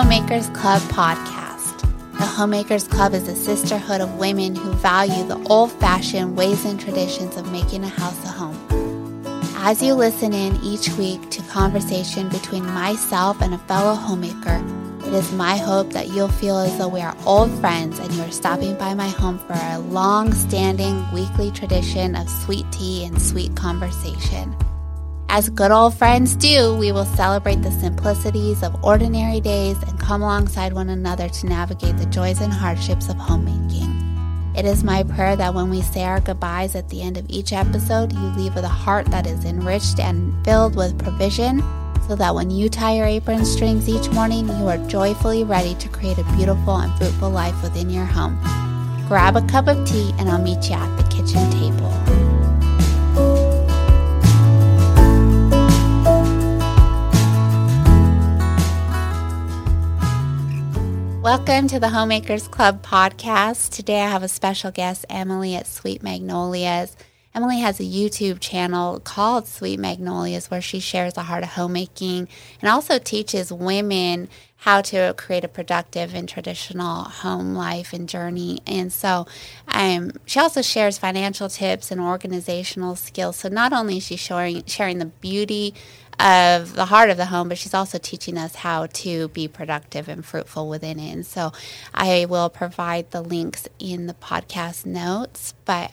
Homemaker's Club podcast. The Homemaker's Club is a sisterhood of women who value the old-fashioned ways and traditions of making a house a home. As you listen in each week to conversation between myself and a fellow homemaker, it is my hope that you'll feel as though we are old friends and you are stopping by my home for a long-standing weekly tradition of sweet tea and sweet conversation. As good old friends do, we will celebrate the simplicities of ordinary days and come alongside one another to navigate the joys and hardships of homemaking. It is my prayer that when we say our goodbyes at the end of each episode, you leave with a heart that is enriched and filled with provision, so that when you tie your apron strings each morning, you are joyfully ready to create a beautiful and fruitful life within your home. Grab a cup of tea and I'll meet you at the kitchen table. Welcome to the Homemaker's Club podcast. Today I have a special guest, Emily at Sweet Magnolias. Emily has a YouTube channel called Sweet Magnolias where she shares the heart of homemaking and also teaches women how to create a productive and traditional home life and journey. And so she also shares financial tips and organizational skills. So not only is she sharing the beauty of the heart of the home, but she's also teaching us how to be productive and fruitful within it. And so I will provide the links in the podcast notes. But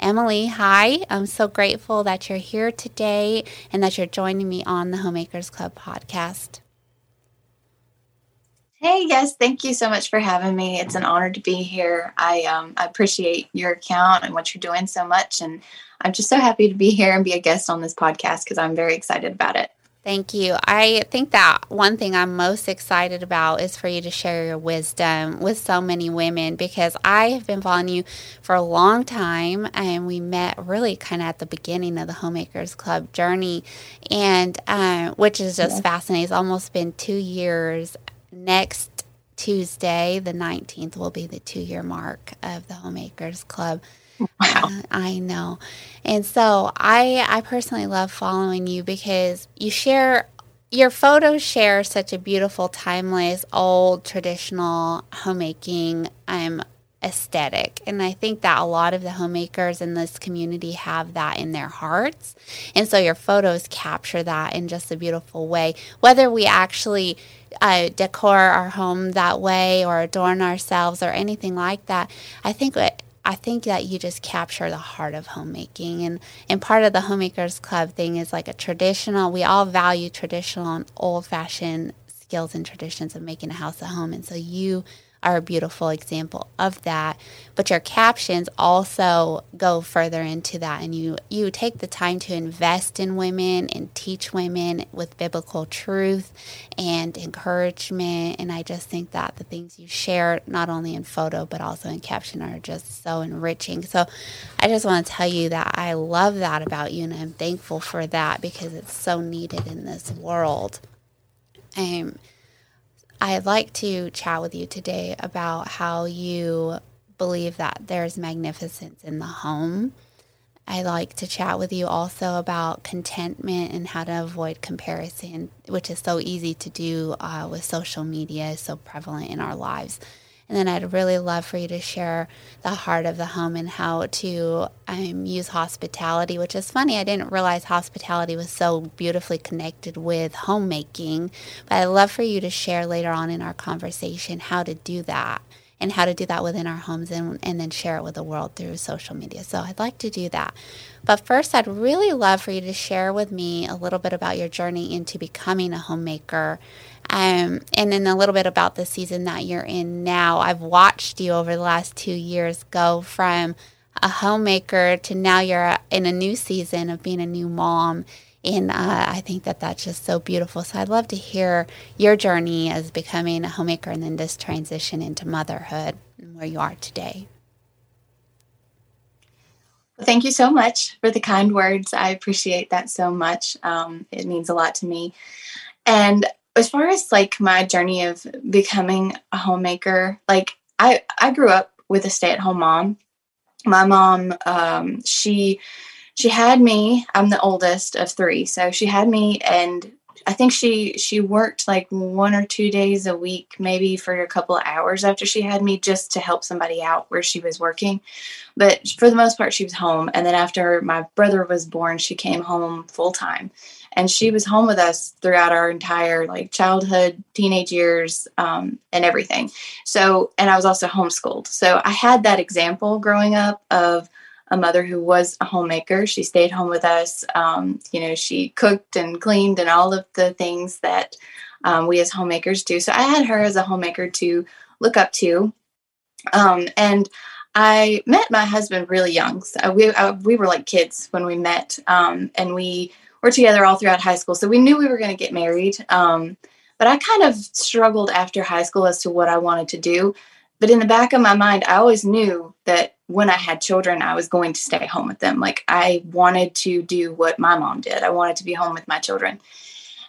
Emily, hi. I'm so grateful that you're here today and that you're joining me on the Homemakers Club podcast. Hey, yes. Thank you so much for having me. It's an honor to be here. I appreciate your account and what you're doing so much. And I'm just so happy to be here and be a guest on this podcast because I'm very excited about it. Thank you. I think that one thing I'm most excited about is for you to share your wisdom with so many women, because I have been following you for a long time, and we met really kind of at the beginning of the Homemakers Club journey, and which is just fascinating. It's almost been 2 years. Next Tuesday, the 19th, will be the 2-year mark of the Homemakers Club. Wow. I know. And so I personally love following you because you share, your photos share such a beautiful, timeless, old, traditional homemaking aesthetic. And I think that a lot of the homemakers in this community have that in their hearts. And so your photos capture that in just a beautiful way, whether we actually decor our home that way or adorn ourselves or anything like that. I think that you just capture the heart of homemaking. And part of the Homemakers Club thing is like a traditional, we all value traditional and old-fashioned skills and traditions of making a house a home. And so you are a beautiful example of that. But your captions also go further into that. And you take the time to invest in women and teach women with biblical truth and encouragement. And I just think that the things you share, not only in photo, but also in caption, are just so enriching. So I just want to tell you that I love that about you, and I'm thankful for that because it's so needed in this world. I'd like to chat with you today about how you believe that there's magnificence in the home. I'd like to chat with you also about contentment and how to avoid comparison, which is so easy to do with social media, so prevalent in our lives. And then I'd really love for you to share the heart of the home and how to use hospitality, which is funny. I didn't realize hospitality was so beautifully connected with homemaking. But I'd love for you to share later on in our conversation how to do that and how to do that within our homes and then share it with the world through social media. So I'd like to do that. But first, I'd really love for you to share with me a little bit about your journey into becoming a homemaker. And then a little bit about the season that you're in now. I've watched you over the last 2 years go from a homemaker to now you're in a new season of being a new mom. And I think that that's just so beautiful. So I'd love to hear your journey as becoming a homemaker and then this transition into motherhood and where you are today. Well, thank you so much for the kind words. I appreciate that so much. It means a lot to me. And as far as like my journey of becoming a homemaker, like I grew up with a stay-at-home mom. My mom, she had me. I'm the oldest of three, so she had me, and I think she worked like 1 or 2 days a week, maybe for a couple of hours after she had me, just to help somebody out where she was working. But for the most part, she was home. And then after my brother was born, she came home full time. And she was home with us throughout our entire like childhood, teenage years, and everything. So, and I was also homeschooled. So I had that example growing up of a mother who was a homemaker. She stayed home with us. She cooked and cleaned and all of the things that we as homemakers do. So I had her as a homemaker to look up to. And I met my husband really young. So we were like kids when we met, and we were together all throughout high school. So we knew we were going to get married. But I kind of struggled after high school as to what I wanted to do. But in the back of my mind, I always knew that when I had children, I was going to stay home with them. Like, I wanted to do what my mom did. I wanted to be home with my children.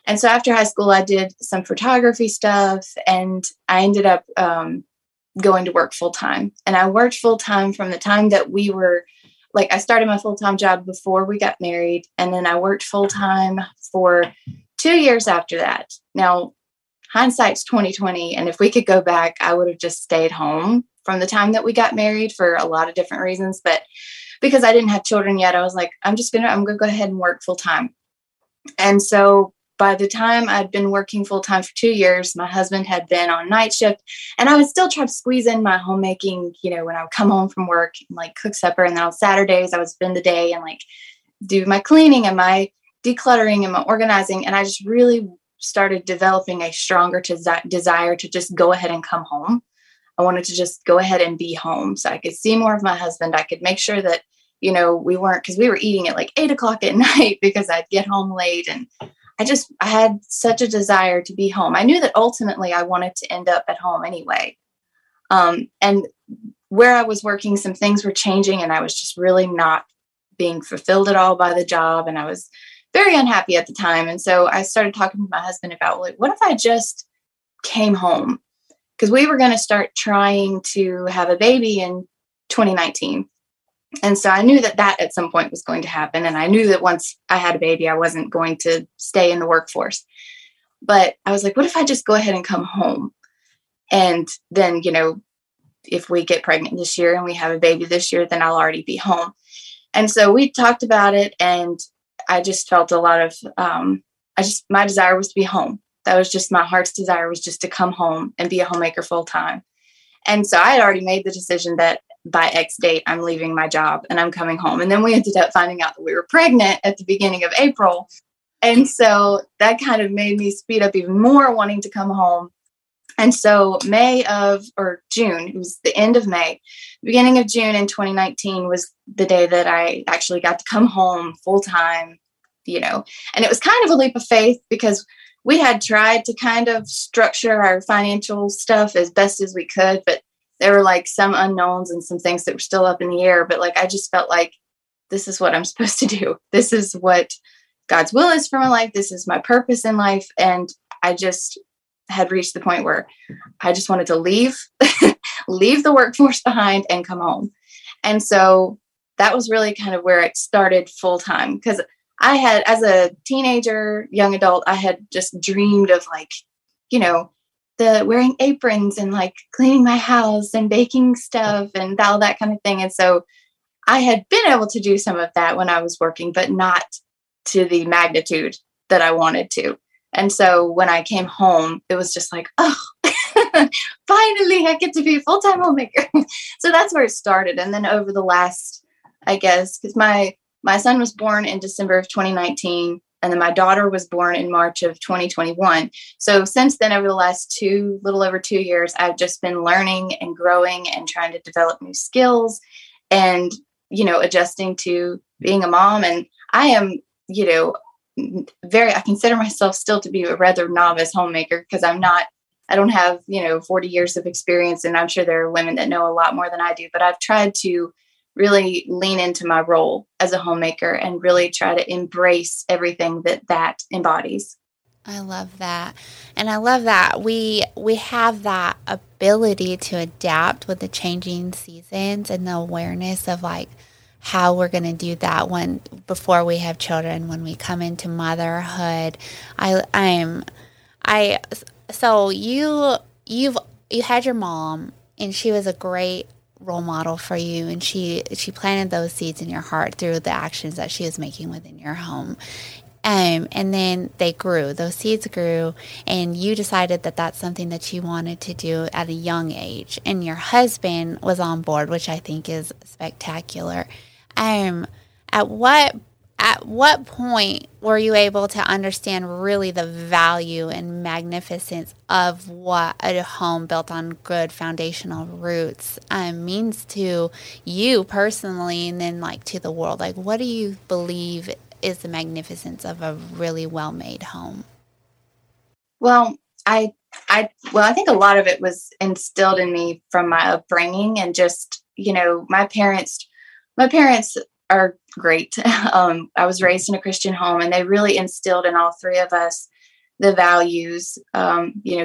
And so after high school, I did some photography stuff, and I ended up going to work full time. And I worked full time from the time that we were, like, I started my full time job before we got married. And then I worked full time for 2 years after that. Now, hindsight's 20/20, and if we could go back, I would have just stayed home from the time that we got married for a lot of different reasons. But because I didn't have children yet, I was like, I'm going to go ahead and work full time. And so by the time I'd been working full time for 2 years, my husband had been on night shift, and I would still try to squeeze in my homemaking, when I would come home from work and like cook supper. And then on Saturdays, I would spend the day and like do my cleaning and my decluttering and my organizing. And I just really started developing a stronger desire to just go ahead and come home. I wanted to just go ahead and be home so I could see more of my husband. I could make sure that, we weren't, because we were eating at like 8 o'clock at night because I'd get home late. And I had such a desire to be home. I knew that ultimately I wanted to end up at home anyway. And where I was working, some things were changing, and I was just really not being fulfilled at all by the job. And I was very unhappy at the time. And so I started talking to my husband about, like, what if I just came home? Because we were going to start trying to have a baby in 2019. And so I knew that at some point was going to happen. And I knew that once I had a baby, I wasn't going to stay in the workforce. But I was like, what if I just go ahead and come home? And then, if we get pregnant this year and we have a baby this year, then I'll already be home. And so we talked about it, and I just felt a lot of, my desire was to be home. That was just my heart's desire, was just to come home and be a homemaker full time. And so I had already made the decision that by X date, I'm leaving my job and I'm coming home. And then we ended up finding out that we were pregnant at the beginning of April. And so that kind of made me speed up even more wanting to come home. And so June, it was the end of May, beginning of June in 2019 was the day that I actually got to come home full time, and it was kind of a leap of faith because we had tried to kind of structure our financial stuff as best as we could, but there were like some unknowns and some things that were still up in the air. But like, I just felt like this is what I'm supposed to do. This is what God's will is for my life. This is my purpose in life. And I just had reached the point where I just wanted to leave the workforce behind and come home. And so that was really kind of where it started full time. Because I had, as a teenager, young adult, I had just dreamed of like, the wearing aprons and like cleaning my house and baking stuff and all that kind of thing. And so I had been able to do some of that when I was working, but not to the magnitude that I wanted to. And so when I came home, it was just like, oh, finally I get to be a full-time homemaker. So that's where it started. And then over the last, I guess, because my son was born in December of 2019, and then my daughter was born in March of 2021. So since then, over the last little over two years, I've just been learning and growing and trying to develop new skills and, adjusting to being a mom. And I am, I consider myself still to be a rather novice homemaker because I don't have, 40 years of experience, and I'm sure there are women that know a lot more than I do, but I've tried to really lean into my role as a homemaker and really try to embrace everything that embodies. I love that. And I love that we have that ability to adapt with the changing seasons and the awareness of like how we're going to do that when before we have children, when we come into motherhood. So you had your mom, and she was a great role model for you, and she planted those seeds in your heart through the actions that she was making within your home. And then they grew, those seeds grew, and you decided that that's something that you wanted to do at a young age. And your husband was on board, which I think is spectacular. At what point were you able to understand really the value and magnificence of what a home built on good foundational roots means to you personally, and then like to the world? Like, what do you believe is the magnificence of a really well-made home? Well, I think a lot of it was instilled in me from my upbringing, and just, you know, my parents are great. I was raised in a Christian home, and they really instilled in all three of us the values,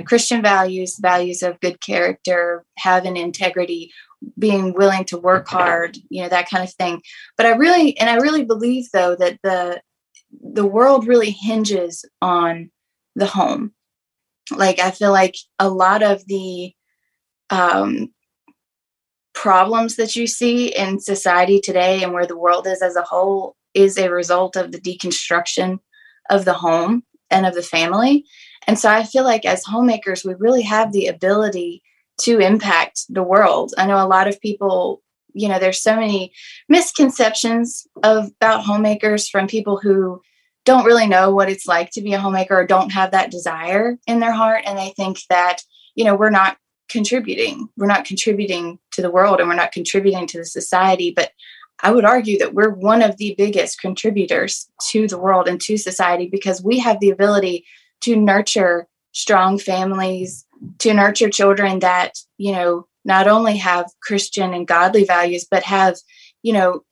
Christian values, values of good character, having integrity, being willing to work hard, you know, that kind of thing. But I really believe, though, that the world really hinges on the home. Like, I feel like a lot of the problems that you see in society today and where the world is as a whole is a result of the deconstruction of the home and of the family. And so I feel like as homemakers, we really have the ability to impact the world. I know a lot of people, you know, there's so many misconceptions about homemakers from people who don't really know what it's like to be a homemaker or don't have that desire in their heart. And they think that, you know, we're not contributing to the world, and we're not contributing to the society. But I would argue that we're one of the biggest contributors to the world and to society, because we have the ability to nurture strong families, to nurture children that, you know, not only have Christian and godly values, but have, you know,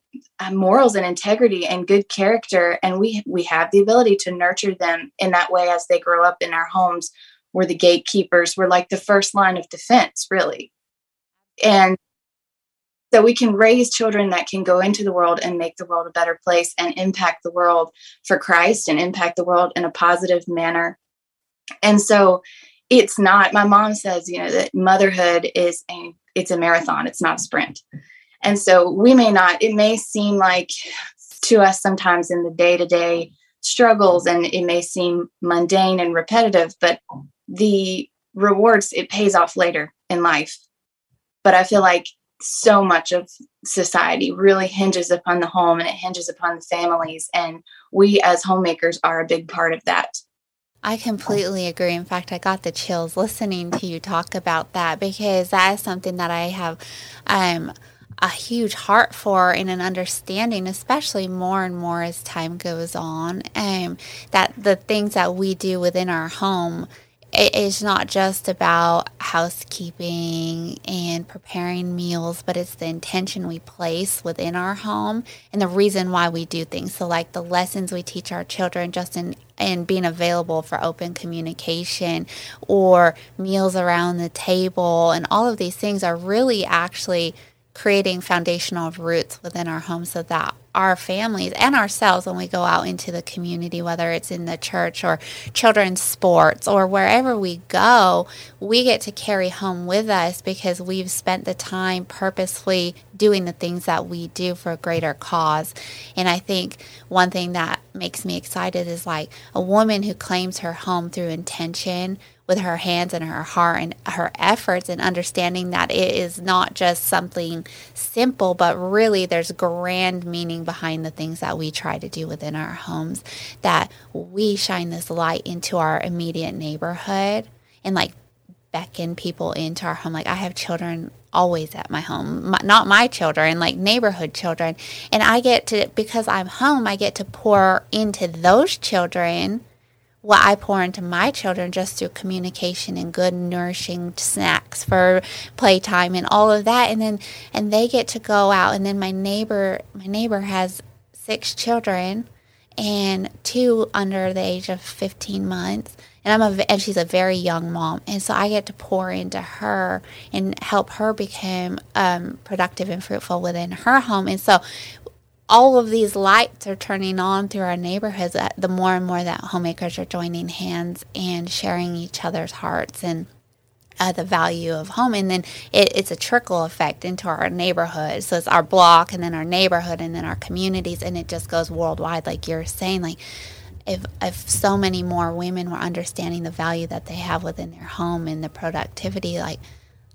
morals and integrity and good character. And we have the ability to nurture them in that way as they grow up in our homes. We're the gatekeepers. We're like the first line of defense, really. And so we can raise children that can go into the world and make the world a better place and impact the world for Christ and impact the world in a positive manner. And so it's not, my mom says, you know, that motherhood is it's a marathon. It's not a sprint. And so it may seem like to us sometimes in the day-to-day struggles, and it may seem mundane and repetitive, but the rewards, it pays off later in life. But I feel like so much of society really hinges upon the home, and it hinges upon the families. And we as homemakers are a big part of that. I completely agree. In fact, I got the chills listening to you talk about that, because that is something that I have a huge heart for and an understanding, especially more and more as time goes on, that the things that we do within our home, it is not just about housekeeping and preparing meals, but it's the intention we place within our home and the reason why we do things. So like the lessons we teach our children just in being available for open communication, or meals around the table, and all of these things are really actually creating foundational roots within our home, so that our families and ourselves, when we go out into the community, whether it's in the church or children's sports or wherever we go, we get to carry home with us, because we've spent the time purposefully doing the things that we do for a greater cause. And I think one thing that makes me excited is like a woman who claims her home through intention, with her hands and her heart and her efforts, and understanding that it is not just something simple, but really there's grand meaning behind the things that we try to do within our homes, that we shine this light into our immediate neighborhood and like beckon people into our home. Like, I have children always at my home, not my children, like neighborhood children. And I get to, because I'm home, I get to pour into those children what I pour into my children just through communication and good nourishing snacks for playtime and all of that. And they get to go out. And then my neighbor has 6 children, and 2 under the age of 15 months. And she's a very young mom. And so I get to pour into her and help her become productive and fruitful within her home. And so all of these lights are turning on through our neighborhoods, the more and more that homemakers are joining hands and sharing each other's hearts and the value of home. And then it's a trickle effect into our neighborhood. So it's our block and then our neighborhood and then our communities, and it just goes worldwide. Like you're saying, like if so many more women were understanding the value that they have within their home and the productivity, like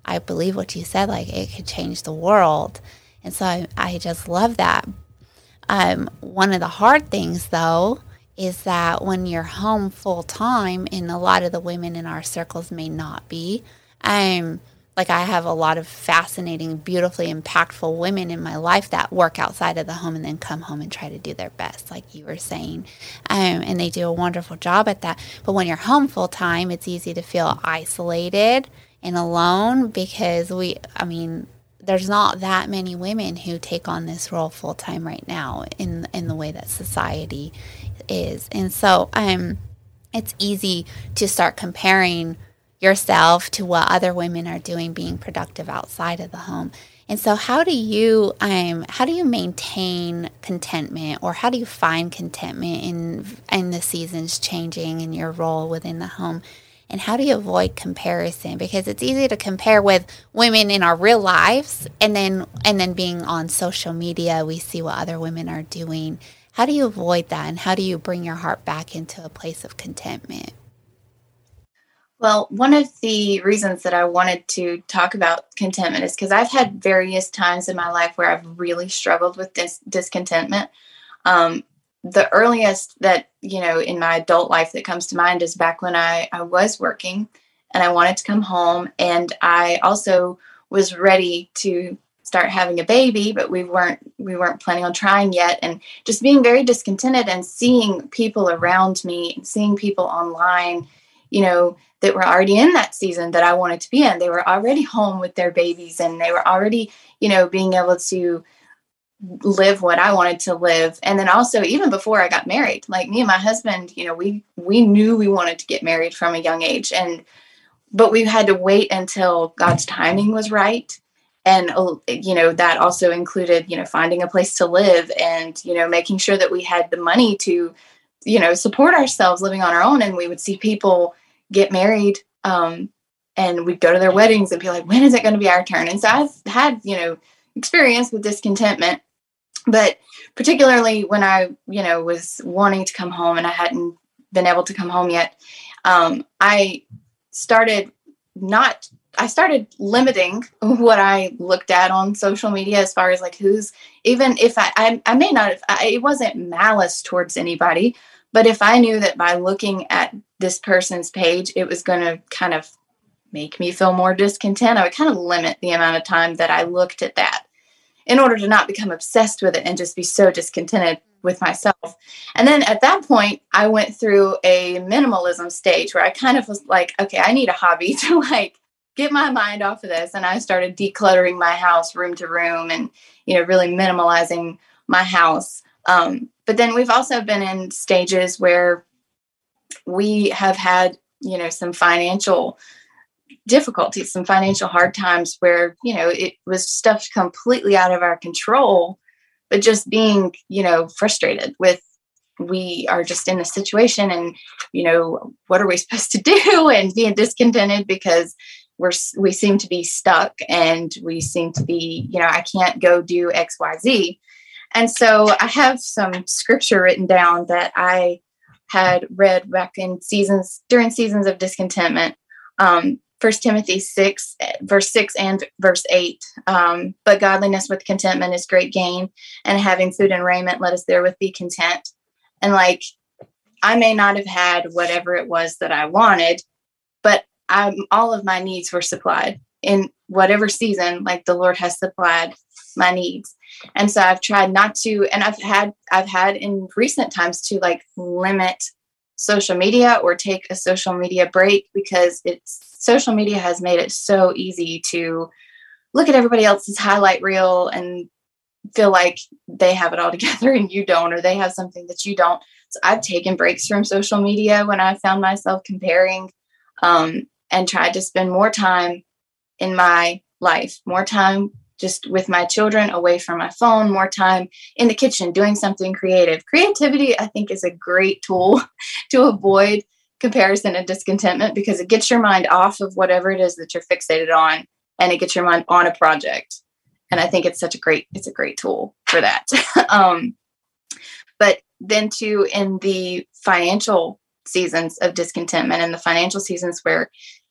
I believe what you said, like it could change the world. And so I just love that. One of the hard things, though, is that when you're home full time, and a lot of the women in our circles may not be, like I have a lot of fascinating, beautifully impactful women in my life that work outside of the home and then come home and try to do their best, like you were saying, and they do a wonderful job at that. But when you're home full time, it's easy to feel isolated and alone because there's not that many women who take on this role full time right now in the way that society is. And so it's easy to start comparing yourself to what other women are doing, being productive outside of the home. And so how do you maintain contentment, or how do you find contentment in the seasons changing in your role within the home? And how do you avoid comparison? Because it's easy to compare with women in our real lives, and then being on social media, we see what other women are doing. How do you avoid that, and how do you bring your heart back into a place of contentment? Well, one of the reasons that I wanted to talk about contentment is because I've had various times in my life where I've really struggled with this discontentment. The earliest that, in my adult life that comes to mind is back when I was working and I wanted to come home. And I also was ready to start having a baby, but we weren't planning on trying yet. And just being very discontented and seeing people around me and seeing people online, that were already in that season that I wanted to be in. They were already home with their babies, and they were already, being able to live what I wanted to live. And then also, even before I got married, like me and my husband, we knew we wanted to get married from a young age, but we had to wait until God's timing was right. And, that also included, finding a place to live and, making sure that we had the money to, support ourselves living on our own. And we would see people get married, and we'd go to their weddings and be like, when is it going to be our turn? And so I've had, experience with discontentment. But particularly when I, was wanting to come home and I hadn't been able to come home yet, I started limiting what I looked at on social media as far as like who's, even if I may not have, it wasn't malice towards anybody, but if I knew that by looking at this person's page, it was going to kind of make me feel more discontent, I would kind of limit the amount of time that I looked at that, in order to not become obsessed with it and just be so discontented with myself. And then at that point, I went through a minimalism stage where I kind of was like, okay, I need a hobby to like get my mind off of this. And I started decluttering my house room to room and, really minimalizing my house. But then we've also been in stages where we have had, some financial difficulties, some financial hard times where, it was stuff completely out of our control, but just being, frustrated with, we are just in a situation and, what are we supposed to do? And being discontented because we seem to be stuck, and we seem to be, I can't go do X, Y, Z. And so I have some scripture written down that I had read back in during seasons of discontentment. 1 Timothy 6, verse 6 and verse 8, but godliness with contentment is great gain, and having food and raiment, let us therewith be content. And like, I may not have had whatever it was that I wanted, but all of my needs were supplied in whatever season, like the Lord has supplied my needs. And so I've tried not to, and I've had in recent times to like limit social media or take a social media break, because social media has made it so easy to look at everybody else's highlight reel and feel like they have it all together and you don't, or they have something that you don't. So I've taken breaks from social media when I found myself comparing, and tried to spend more time in my life, more time just with my children, away from my phone, more time in the kitchen, doing something creative. Creativity, I think, is a great tool to avoid comparison and discontentment, because it gets your mind off of whatever it is that you're fixated on, and it gets your mind on a project. And I think it's such a great, it's a great tool for that. But then too, in the financial seasons of discontentment and the financial seasons where,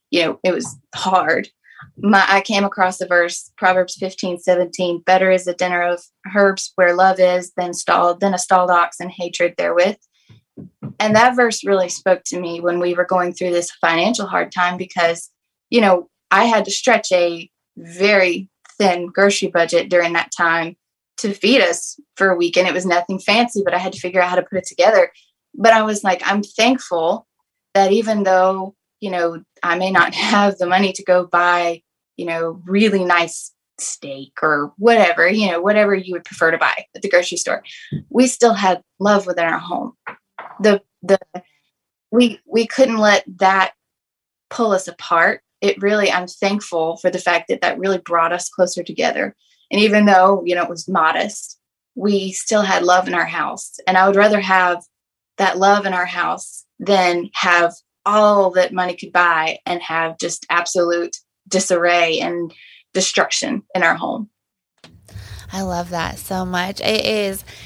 you know, it was hard, I came across the verse, Proverbs 15:17, better is a dinner of herbs where love is than a stalled ox and hatred therewith. And that verse really spoke to me when we were going through this financial hard time, because, you know, I had to stretch a very thin grocery budget during that time to feed us for a week. And it was nothing fancy, but I had to figure out how to put it together. But I was like, I'm thankful that even though, you know, I may not have the money to go buy, you know, really nice steak or whatever, you know, whatever you would prefer to buy at the grocery store, we still had love within our home. We couldn't let that pull us apart. It really, I'm thankful for the fact that that really brought us closer together. And even though, you know, it was modest, we still had love in our house. And I would rather have that love in our house than have all that money could buy and have just absolute disarray and destruction in our home. I love that so much. It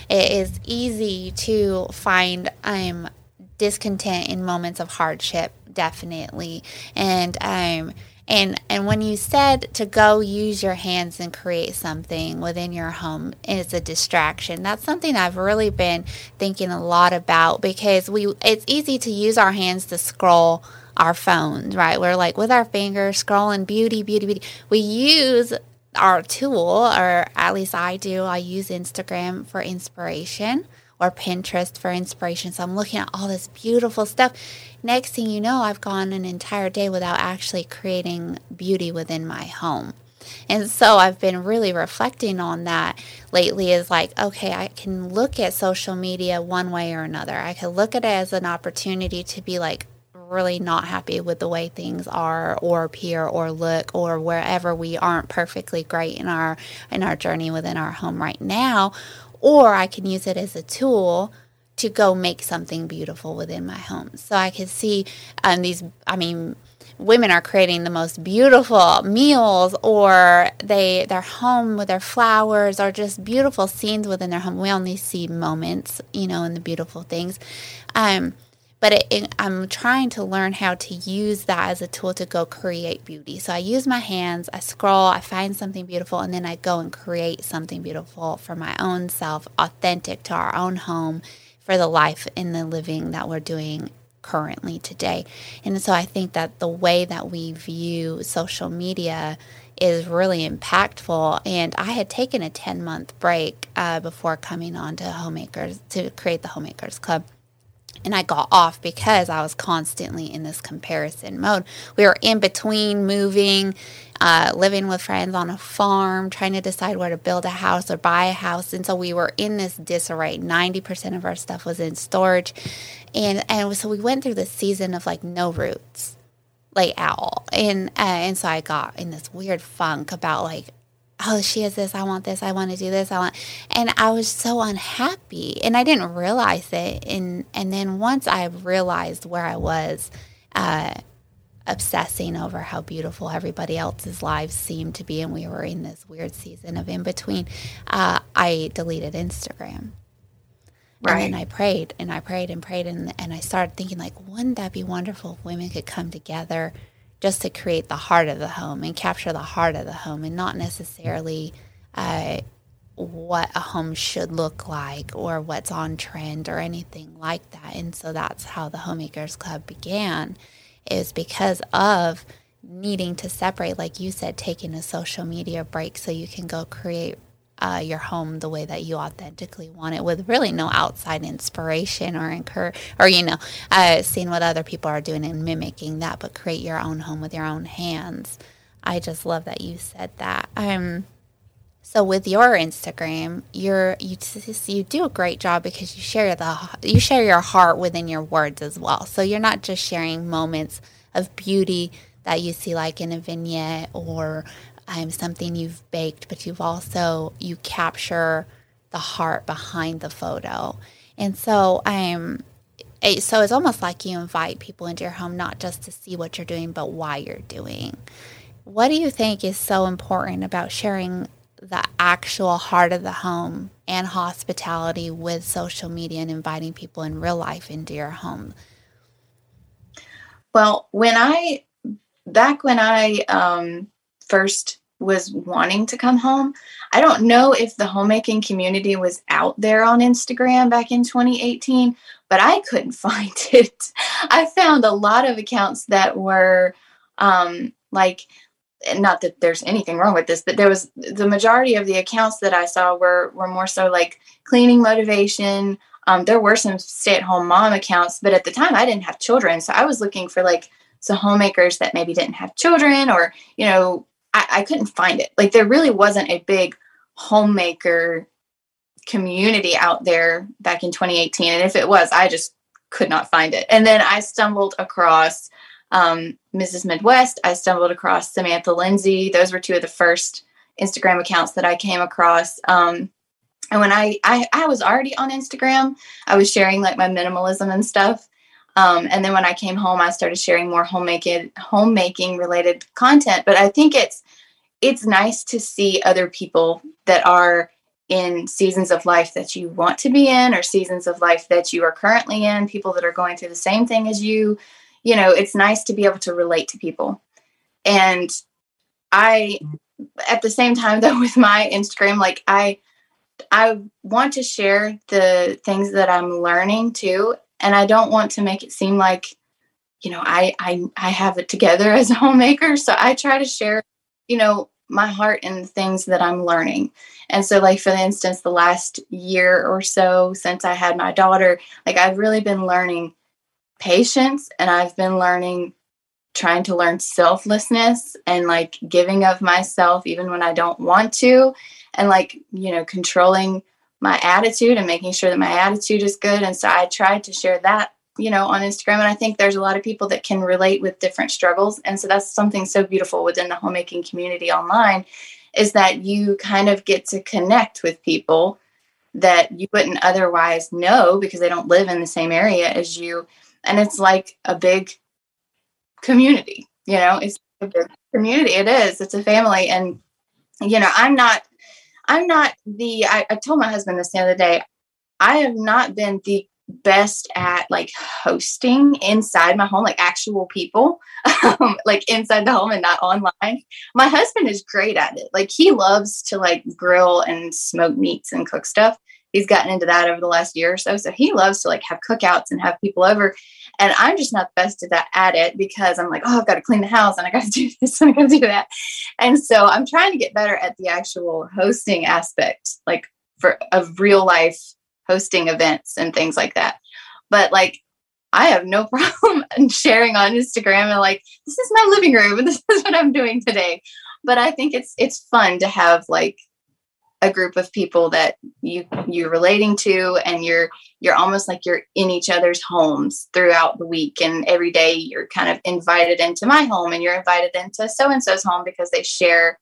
is easy to find I'm discontent in moments of hardship, definitely. And when you said to go use your hands and create something within your home as a distraction, that's something I've really been thinking a lot about, because it's easy to use our hands to scroll our phones, right? We're like with our fingers scrolling beauty. We use our tool, or at least I do. I use Instagram for inspiration, or Pinterest for inspiration. So I'm looking at all this beautiful stuff. Next thing you know, I've gone an entire day without actually creating beauty within my home. And so I've been really reflecting on that lately, is like, okay, I can look at social media one way or another. I could look at it as an opportunity to be like, really not happy with the way things are or appear or look, or wherever we aren't perfectly great in our journey within our home right now. Or I can use it as a tool to go make something beautiful within my home. So I could see women are creating the most beautiful meals, or their home with their flowers, or just beautiful scenes within their home. We only see moments, you know, in the beautiful things. But I'm trying to learn how to use that as a tool to go create beauty. So I use my hands, I scroll, I find something beautiful, and then I go and create something beautiful for my own self, authentic to our own home, for the life and the living that we're doing currently today. And so I think that the way that we view social media is really impactful. And I had taken a 10-month break before coming on to create the Homemaker's Club. And I got off because I was constantly in this comparison mode. We were in between moving, living with friends on a farm, trying to decide where to build a house or buy a house. And so we were in this disarray. 90% of our stuff was in storage. And so we went through this season of like no roots, like at all. And so I got in this weird funk about like, oh, she has this, I want this, I want to do this, and I was so unhappy, and I didn't realize it, and then once I realized where I was obsessing over how beautiful everybody else's lives seemed to be, and we were in this weird season of in-between, I deleted Instagram. Right. And then I prayed, and I started thinking, like, wouldn't that be wonderful if women could come together just to create the heart of the home and capture the heart of the home, and not necessarily what a home should look like or what's on trend or anything like that. And so that's how the Homemakers Club began, is because of needing to separate, like you said, taking a social media break so you can go create your home the way that you authentically want it, with really no outside inspiration or seeing what other people are doing and mimicking that, but create your own home with your own hands. I just love that you said that. So with your Instagram, you do a great job, because you share your heart within your words as well. So you're not just sharing moments of beauty that you see like in a vignette or something you've baked, but you've also, you capture the heart behind the photo. And so so it's almost like you invite people into your home, not just to see what you're doing, but why you're doing. What do you think is so important about sharing the actual heart of the home and hospitality with social media and inviting people in real life into your home? Well, when I first was wanting to come home, I don't know if the homemaking community was out there on Instagram back in 2018, but I couldn't find it. I found a lot of accounts that were not that there's anything wrong with this, but there was, the majority of the accounts that I saw were more so like cleaning motivation. There were some stay-at-home mom accounts, but at the time I didn't have children. So I was looking for like some homemakers that maybe didn't have children, or, you know, I couldn't find it. Like, there really wasn't a big homemaker community out there back in 2018. And if it was, I just could not find it. And then I stumbled across Mrs. Midwest. I stumbled across Samantha Lindsay. Those were two of the first Instagram accounts that I came across. And when I was already on Instagram, I was sharing like my minimalism and stuff. And then when I came home, I started sharing more homemaking related content. But I think it's nice to see other people that are in seasons of life that you want to be in, or seasons of life that you are currently in, people that are going through the same thing as you. You know, it's nice to be able to relate to people. And I, at the same time though, with my Instagram, like I want to share the things that I'm learning too. And I don't want to make it seem like, you know, I have it together as a homemaker. So I try to share, you know, my heart and the things that I'm learning. And so like, for instance, the last year or so since I had my daughter, like I've really been learning patience, and I've been trying to learn selflessness, and like giving of myself even when I don't want to, and like, you know, controlling my attitude and making sure that my attitude is good. And so I tried to share that, you know, on Instagram. And I think there's a lot of people that can relate with different struggles. And so that's something so beautiful within the homemaking community online, is that you kind of get to connect with people that you wouldn't otherwise know, because they don't live in the same area as you. And it's like a big community, you know, it's a big community. It is, it's a family. And, you know, I told my husband this the other day, I have not been the best at like hosting inside my home, like actual people, like inside the home and not online. My husband is great at it. Like, he loves to like grill and smoke meats and cook stuff. He's gotten into that over the last year or so. So he loves to like have cookouts and have people over. And I'm just not the best at it, because I'm like, oh, I've got to clean the house, and I got to do this, and I got to do that. And so I'm trying to get better at the actual hosting aspect, like for of real life hosting events and things like that. But like, I have no problem sharing on Instagram and like, this is my living room and this is what I'm doing today. But I think it's fun to have like a group of people that you're relating to, and you're almost like you're in each other's homes throughout the week, and every day you're kind of invited into my home, and you're invited into so-and-so's home, because they share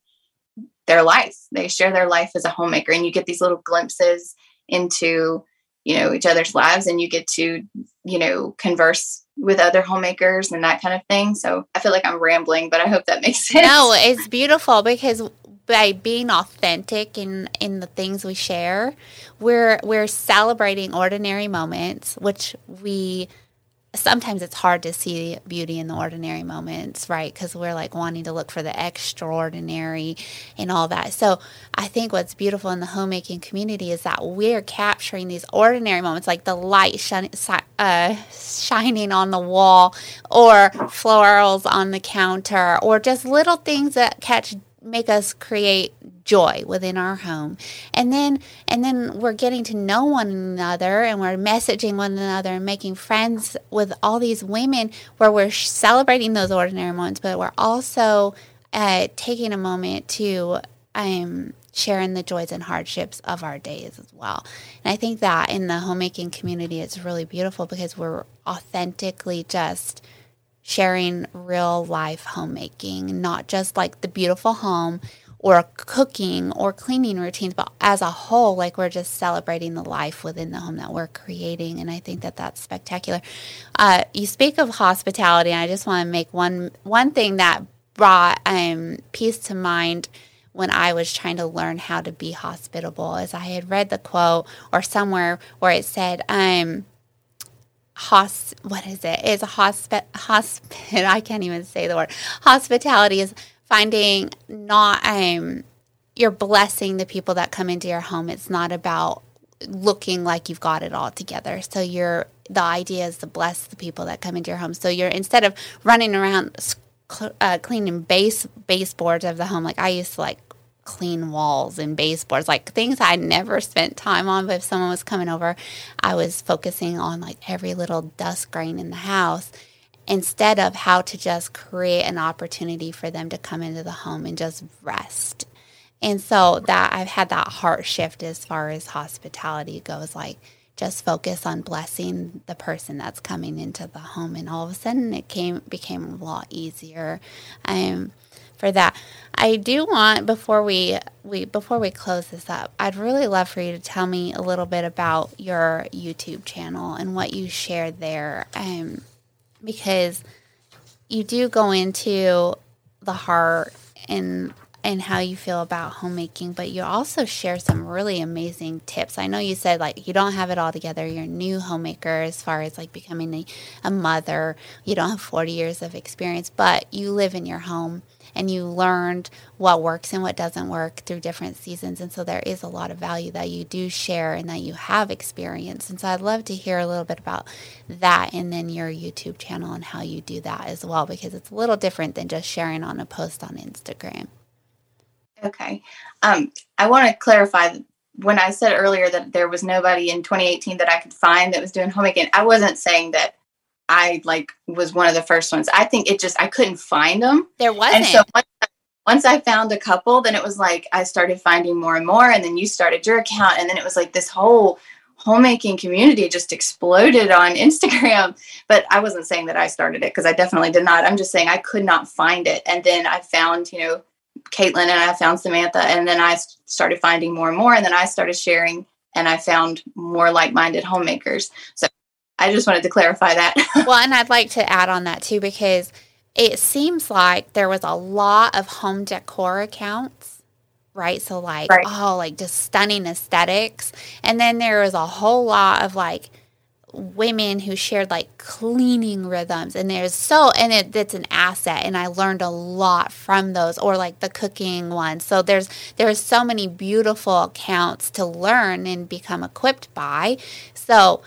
their life. They share their life as a homemaker, and you get these little glimpses into, you know, each other's lives, and you get to, you know, converse with other homemakers and that kind of thing. So I feel like I'm rambling, but I hope that makes sense. No, it's beautiful, because by being authentic in the things we share, we're celebrating ordinary moments, which we sometimes, it's hard to see beauty in the ordinary moments, right? Because we're like wanting to look for the extraordinary and all that. So I think what's beautiful in the homemaking community is that we're capturing these ordinary moments, like the light shining on the wall, or florals on the counter, or just little things that make us create joy within our home. And then we're getting to know one another, and we're messaging one another and making friends with all these women, where we're celebrating those ordinary moments, but we're also taking a moment to share in the joys and hardships of our days as well. And I think that in the homemaking community, it's really beautiful, because we're authentically just sharing real life homemaking, not just like the beautiful home or cooking or cleaning routines, but as a whole, like we're just celebrating the life within the home that we're creating. And I think that that's spectacular. You speak of hospitality, and I just want to make one thing that brought peace to mind when I was trying to learn how to be hospitable, is I had read the quote or somewhere where it said, hospitality is finding not, you're blessing the people that come into your home. It's not about looking like you've got it all together. So the idea is to bless the people that come into your home. So you're, instead of running around cleaning baseboards of the home, like I used to like clean walls and baseboards, like things I never spent time on, but if someone was coming over, I was focusing on like every little dust grain in the house, instead of how to just create an opportunity for them to come into the home and just rest. And so that I've had that heart shift as far as hospitality goes, like just focus on blessing the person that's coming into the home. And all of a sudden it became a lot easier for that. I do want, before we close this up, I'd really love for you to tell me a little bit about your YouTube channel and what you share there. Because you do go into the heart and how you feel about homemaking, but you also share some really amazing tips. I know you said like you don't have it all together. You're a new homemaker as far as like becoming a mother. You don't have 40 years of experience, but you live in your home and you learned what works and what doesn't work through different seasons. And so there is a lot of value that you do share and that you have experienced. And so I'd love to hear a little bit about that, and then your YouTube channel and how you do that as well, because it's a little different than just sharing on a post on Instagram. Okay. I want to clarify that when I said earlier that there was nobody in 2018 that I could find that was doing homemaking, I wasn't saying that I like was one of the first ones. I think it just, I couldn't find them. There wasn't. And so once I found a couple, then it was like, I started finding more and more, and then you started your account. And then it was like this whole homemaking community just exploded on Instagram. But I wasn't saying that I started it, because I definitely did not. I'm just saying I could not find it. And then I found, Caitlin, and I found Samantha, and then I started finding more and more, and then I started sharing, and I found more like-minded homemakers. So I just wanted to clarify that. Well, and I'd like to add on that too, because it seems like there was a lot of home decor accounts, right? So like, right. Oh, like just stunning aesthetics. And then there was a whole lot of like women who shared like cleaning rhythms, and it's an asset, and I learned a lot from those, or like the cooking one. So there's so many beautiful accounts to learn and become equipped by. So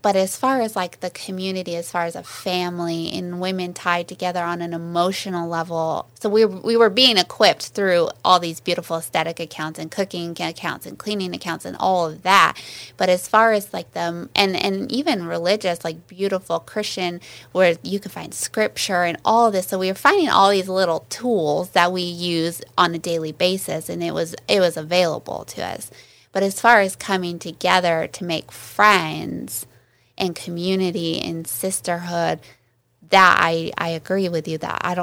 but as far as like the community, as far as a family and women tied together on an emotional level, so we were being equipped through all these beautiful aesthetic accounts and cooking accounts and cleaning accounts and all of that. But as far as like them and even religious, like beautiful Christian, where you can find scripture and all of this, so we were finding all these little tools that we use on a daily basis, and it was available to us. But as far as coming together to make friends and community and sisterhood, that I agree with you that I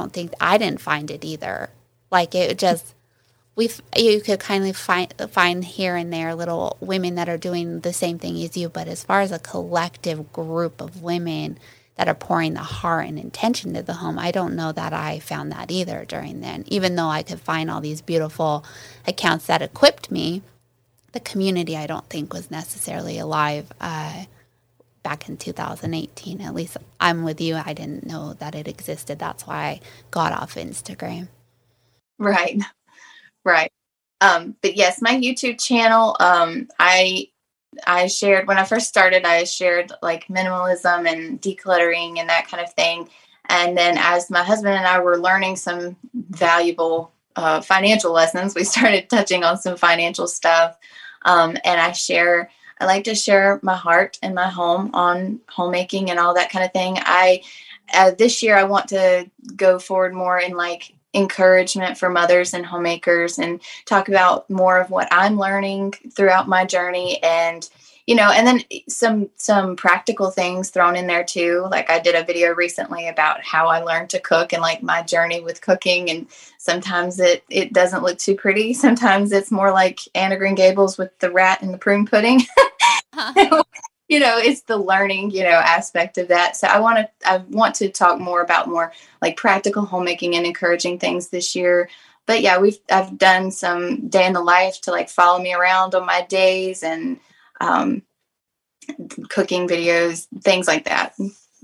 didn't find it either. Like it just, you could kind of find here and there little women that are doing the same thing as you. But as far as a collective group of women that are pouring the heart and intention to the home, I don't know that I found that either during then. Even though I could find all these beautiful accounts that equipped me, the community, I don't think, was necessarily alive back in 2018. At least I'm with you. I didn't know that it existed. That's why I got off Instagram. Right. But yes, my YouTube channel, I shared, when I first started, I shared like minimalism and decluttering and that kind of thing. And then as my husband and I were learning some valuable financial lessons, we started touching on some financial stuff. And I like to share my heart and my home on homemaking and all that kind of thing. This year I want to go forward more in like encouragement for mothers and homemakers, and talk about more of what I'm learning throughout my journey, and you know, and then some practical things thrown in there too. Like I did a video recently about how I learned to cook and like my journey with cooking. And sometimes it doesn't look too pretty. Sometimes it's more like Anne of Green Gables with the rat and the prune pudding. Uh-huh. You know, it's the learning, you know, aspect of that. So I want to talk more about more like practical homemaking and encouraging things this year. But yeah, I've done some day in the life to like follow me around on my days and cooking videos, things like that.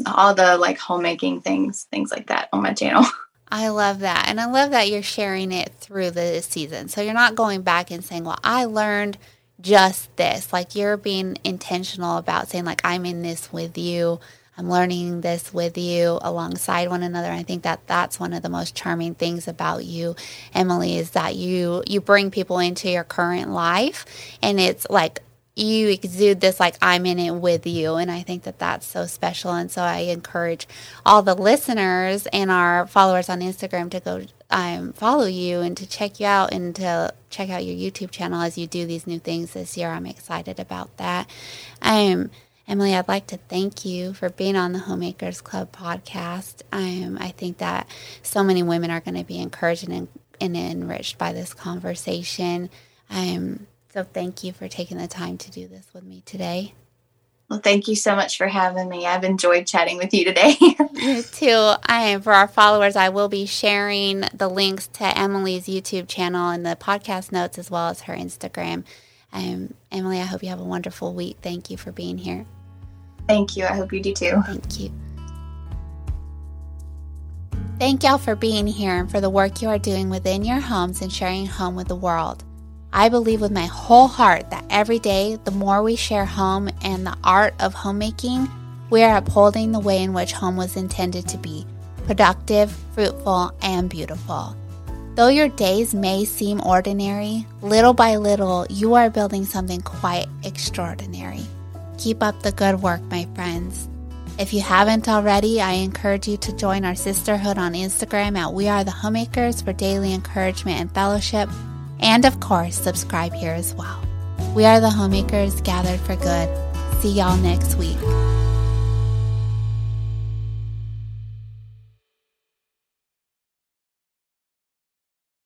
All the like homemaking things like that on my channel. I love that. And I love that you're sharing it through the season. So you're not going back and saying, well, I learned just this. Like you're being intentional about saying like, I'm in this with you. I'm learning this with you alongside one another. And I think that that's one of the most charming things about you, Emily, is that you bring people into your current life, and it's like you exude this like I'm in it with you. And I think that that's so special. And so I encourage all the listeners and our followers on Instagram to go follow you and to check you out and to check out your YouTube channel as you do these new things this year. I'm excited about that. Emily, I'd like to thank you for being on the Homemakers Club podcast. I think that so many women are going to be encouraged and enriched by this conversation. So thank you for taking the time to do this with me today. Well, thank you so much for having me. I've enjoyed chatting with you today. You too. For our followers, I will be sharing the links to Emily's YouTube channel and the podcast notes as well as her Instagram. Emily, I hope you have a wonderful week. Thank you for being here. Thank you. I hope you do too. Thank you. Thank y'all for being here and for the work you are doing within your homes and sharing home with the world. I believe with my whole heart that every day, the more we share home and the art of homemaking, we are upholding the way in which home was intended to be, productive, fruitful, and beautiful. Though your days may seem ordinary, little by little, you are building something quite extraordinary. Keep up the good work, my friends. If you haven't already, I encourage you to join our sisterhood on Instagram at We Are The Homemakers for daily encouragement and fellowship. And of course, subscribe here as well. We are the homemakers gathered for good. See y'all next week.